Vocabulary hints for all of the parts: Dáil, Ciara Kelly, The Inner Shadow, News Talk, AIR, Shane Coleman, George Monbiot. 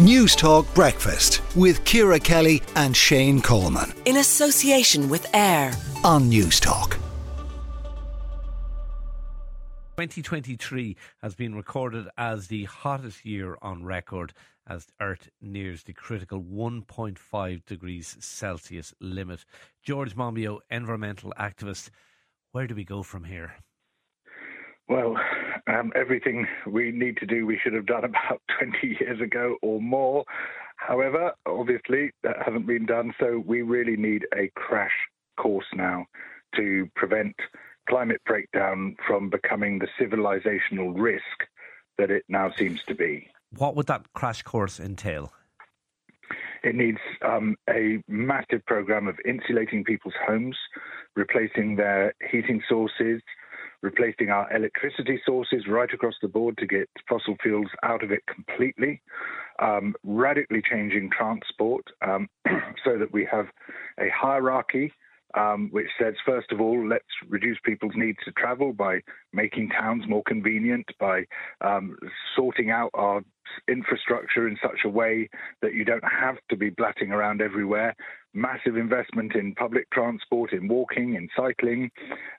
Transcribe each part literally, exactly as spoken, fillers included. News Talk Breakfast with Ciara Kelly and Shane Coleman. In association with AIR on News Talk. twenty twenty-three has been recorded as the hottest year on record as Earth nears the critical one point five degrees Celsius limit. George Monbiot, environmental activist, where do we go from here? Well, um, everything we need to do we should have done about twenty years ago or more. However, obviously, that hasn't been done, so we really need a crash course now to prevent climate breakdown from becoming the civilisational risk that it now seems to be. What would that crash course entail? It needs um, a massive programme of insulating people's homes, replacing their heating sources, replacing our electricity sources right across the board to get fossil fuels out of it completely, um, radically changing transport um, so that we have a hierarchy Um, which says, first of all, let's reduce people's needs to travel by making towns more convenient, by um, sorting out our infrastructure in such a way that you don't have to be blatting around everywhere, massive investment in public transport, in walking, in cycling,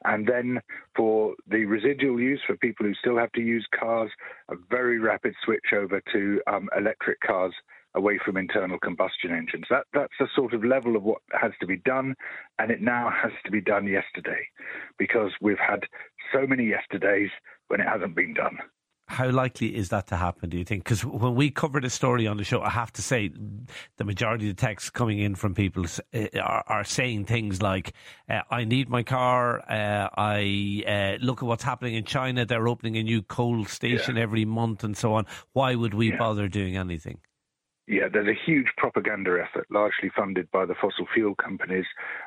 and then for the residual use, for people who still have to use cars, a very rapid switch over to um, electric cars, away from internal combustion engines. That that's the sort of level of what has to be done, and it now has to be done yesterday, because we've had so many yesterdays when it hasn't been done. How likely is that to happen, do you think? Because when we covered a story on the show, I have to say the majority of the texts coming in from people are, are saying things like, uh, I need my car, uh, I uh, look at what's happening in China, they're opening a new coal station yeah. every month and so on. Why would we yeah. bother doing anything? Yeah, there's a huge propaganda effort, largely funded by the fossil fuel companies,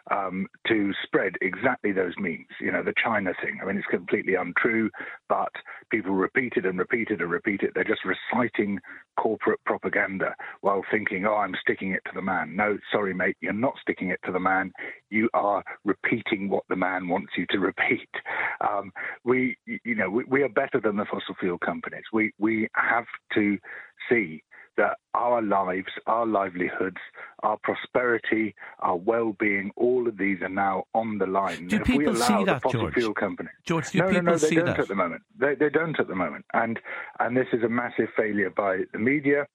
um, to spread exactly those memes. You know, the China thing. I mean, it's completely untrue, but people repeat it and repeat it and repeat it. They're just reciting corporate propaganda while thinking, oh, I'm sticking it to the man. No, sorry, mate, you're not sticking it to the man. You are repeating what the man wants you to repeat. Um, we, you know, we, we are better than the fossil fuel companies. We, we have to see that our lives, our livelihoods, our prosperity, our well-being, all of these are now on the line. Do if people we allow see that, the fossil George? Fuel company, George, do no, people no, no, they see don't that? At the moment. They, they don't at the moment, and and this is a massive failure by the media,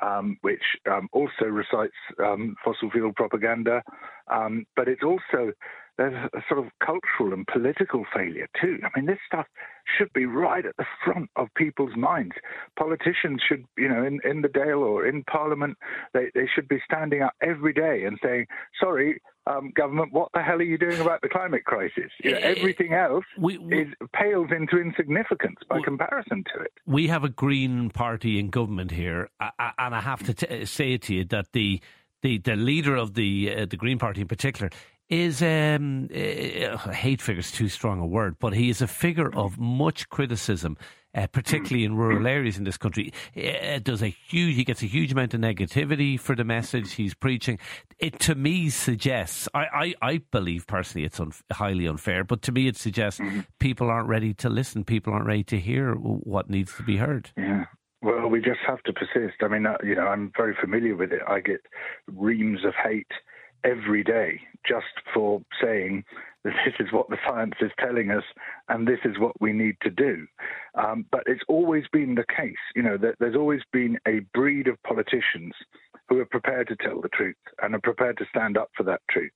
um, which um, also recites um, fossil fuel propaganda, um, but it's also. There's a sort of cultural and political failure too. I mean, this stuff should be right at the front of people's minds. Politicians should, you know, in, in the Dáil or in Parliament, they, they should be standing up every day and saying, sorry, um, government, what the hell are you doing about the climate crisis? You know, everything else we, we, is, pales into insignificance by we, comparison to it. We have a Green Party in government here, and I have to t- say to you that the the, the leader of the uh, the Green Party in particular is, um, uh, hate figure is too strong a word, but he is a figure of much criticism, uh, particularly in rural areas in this country. Uh, does a huge, he gets a huge amount of negativity for the message he's preaching. It, to me, suggests, I, I, I believe personally it's un, highly unfair, but to me it suggests people aren't ready to listen, people aren't ready to hear what needs to be heard. Yeah. Well, we just have to persist. I mean, uh, you know, I'm very familiar with it. I get reams of hate every day just for saying that this is what the science is telling us and this is what we need to do. Um, but it's always been the case, you know, that there's always been a breed of politicians who are prepared to tell the truth and are prepared to stand up for that truth.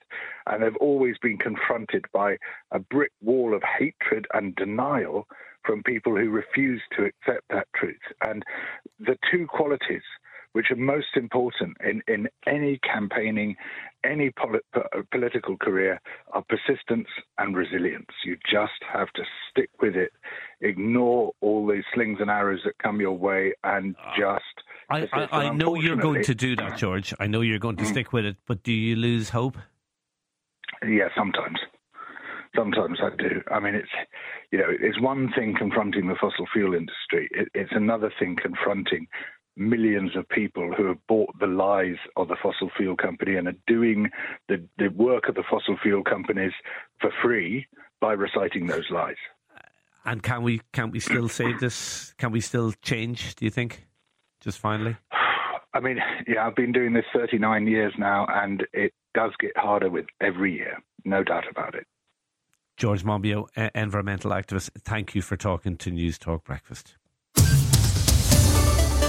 And they've always been confronted by a brick wall of hatred and denial from people who refuse to accept that truth. And the two qualities which are most important in, in any campaigning, any polit- political career, are persistence and resilience. You just have to stick with it, ignore all these slings and arrows that come your way, and just I, I, I and know you're going to do that, George. I know you're going to mm-hmm. stick with it, but do you lose hope? Yeah, sometimes. Sometimes I do. I mean, it's, you know, it's one thing confronting the fossil fuel industry. It, it's another thing confronting millions of people who have bought the lies of the fossil fuel company and are doing the, the work of the fossil fuel companies for free by reciting those lies. And can we can we still save this? Can we still change, do you think? Just finally? I mean, yeah, I've been doing this thirty-nine years now, and it does get harder with every year, no doubt about it. George Monbiot, uh, environmental activist, thank you for talking to News Talk Breakfast.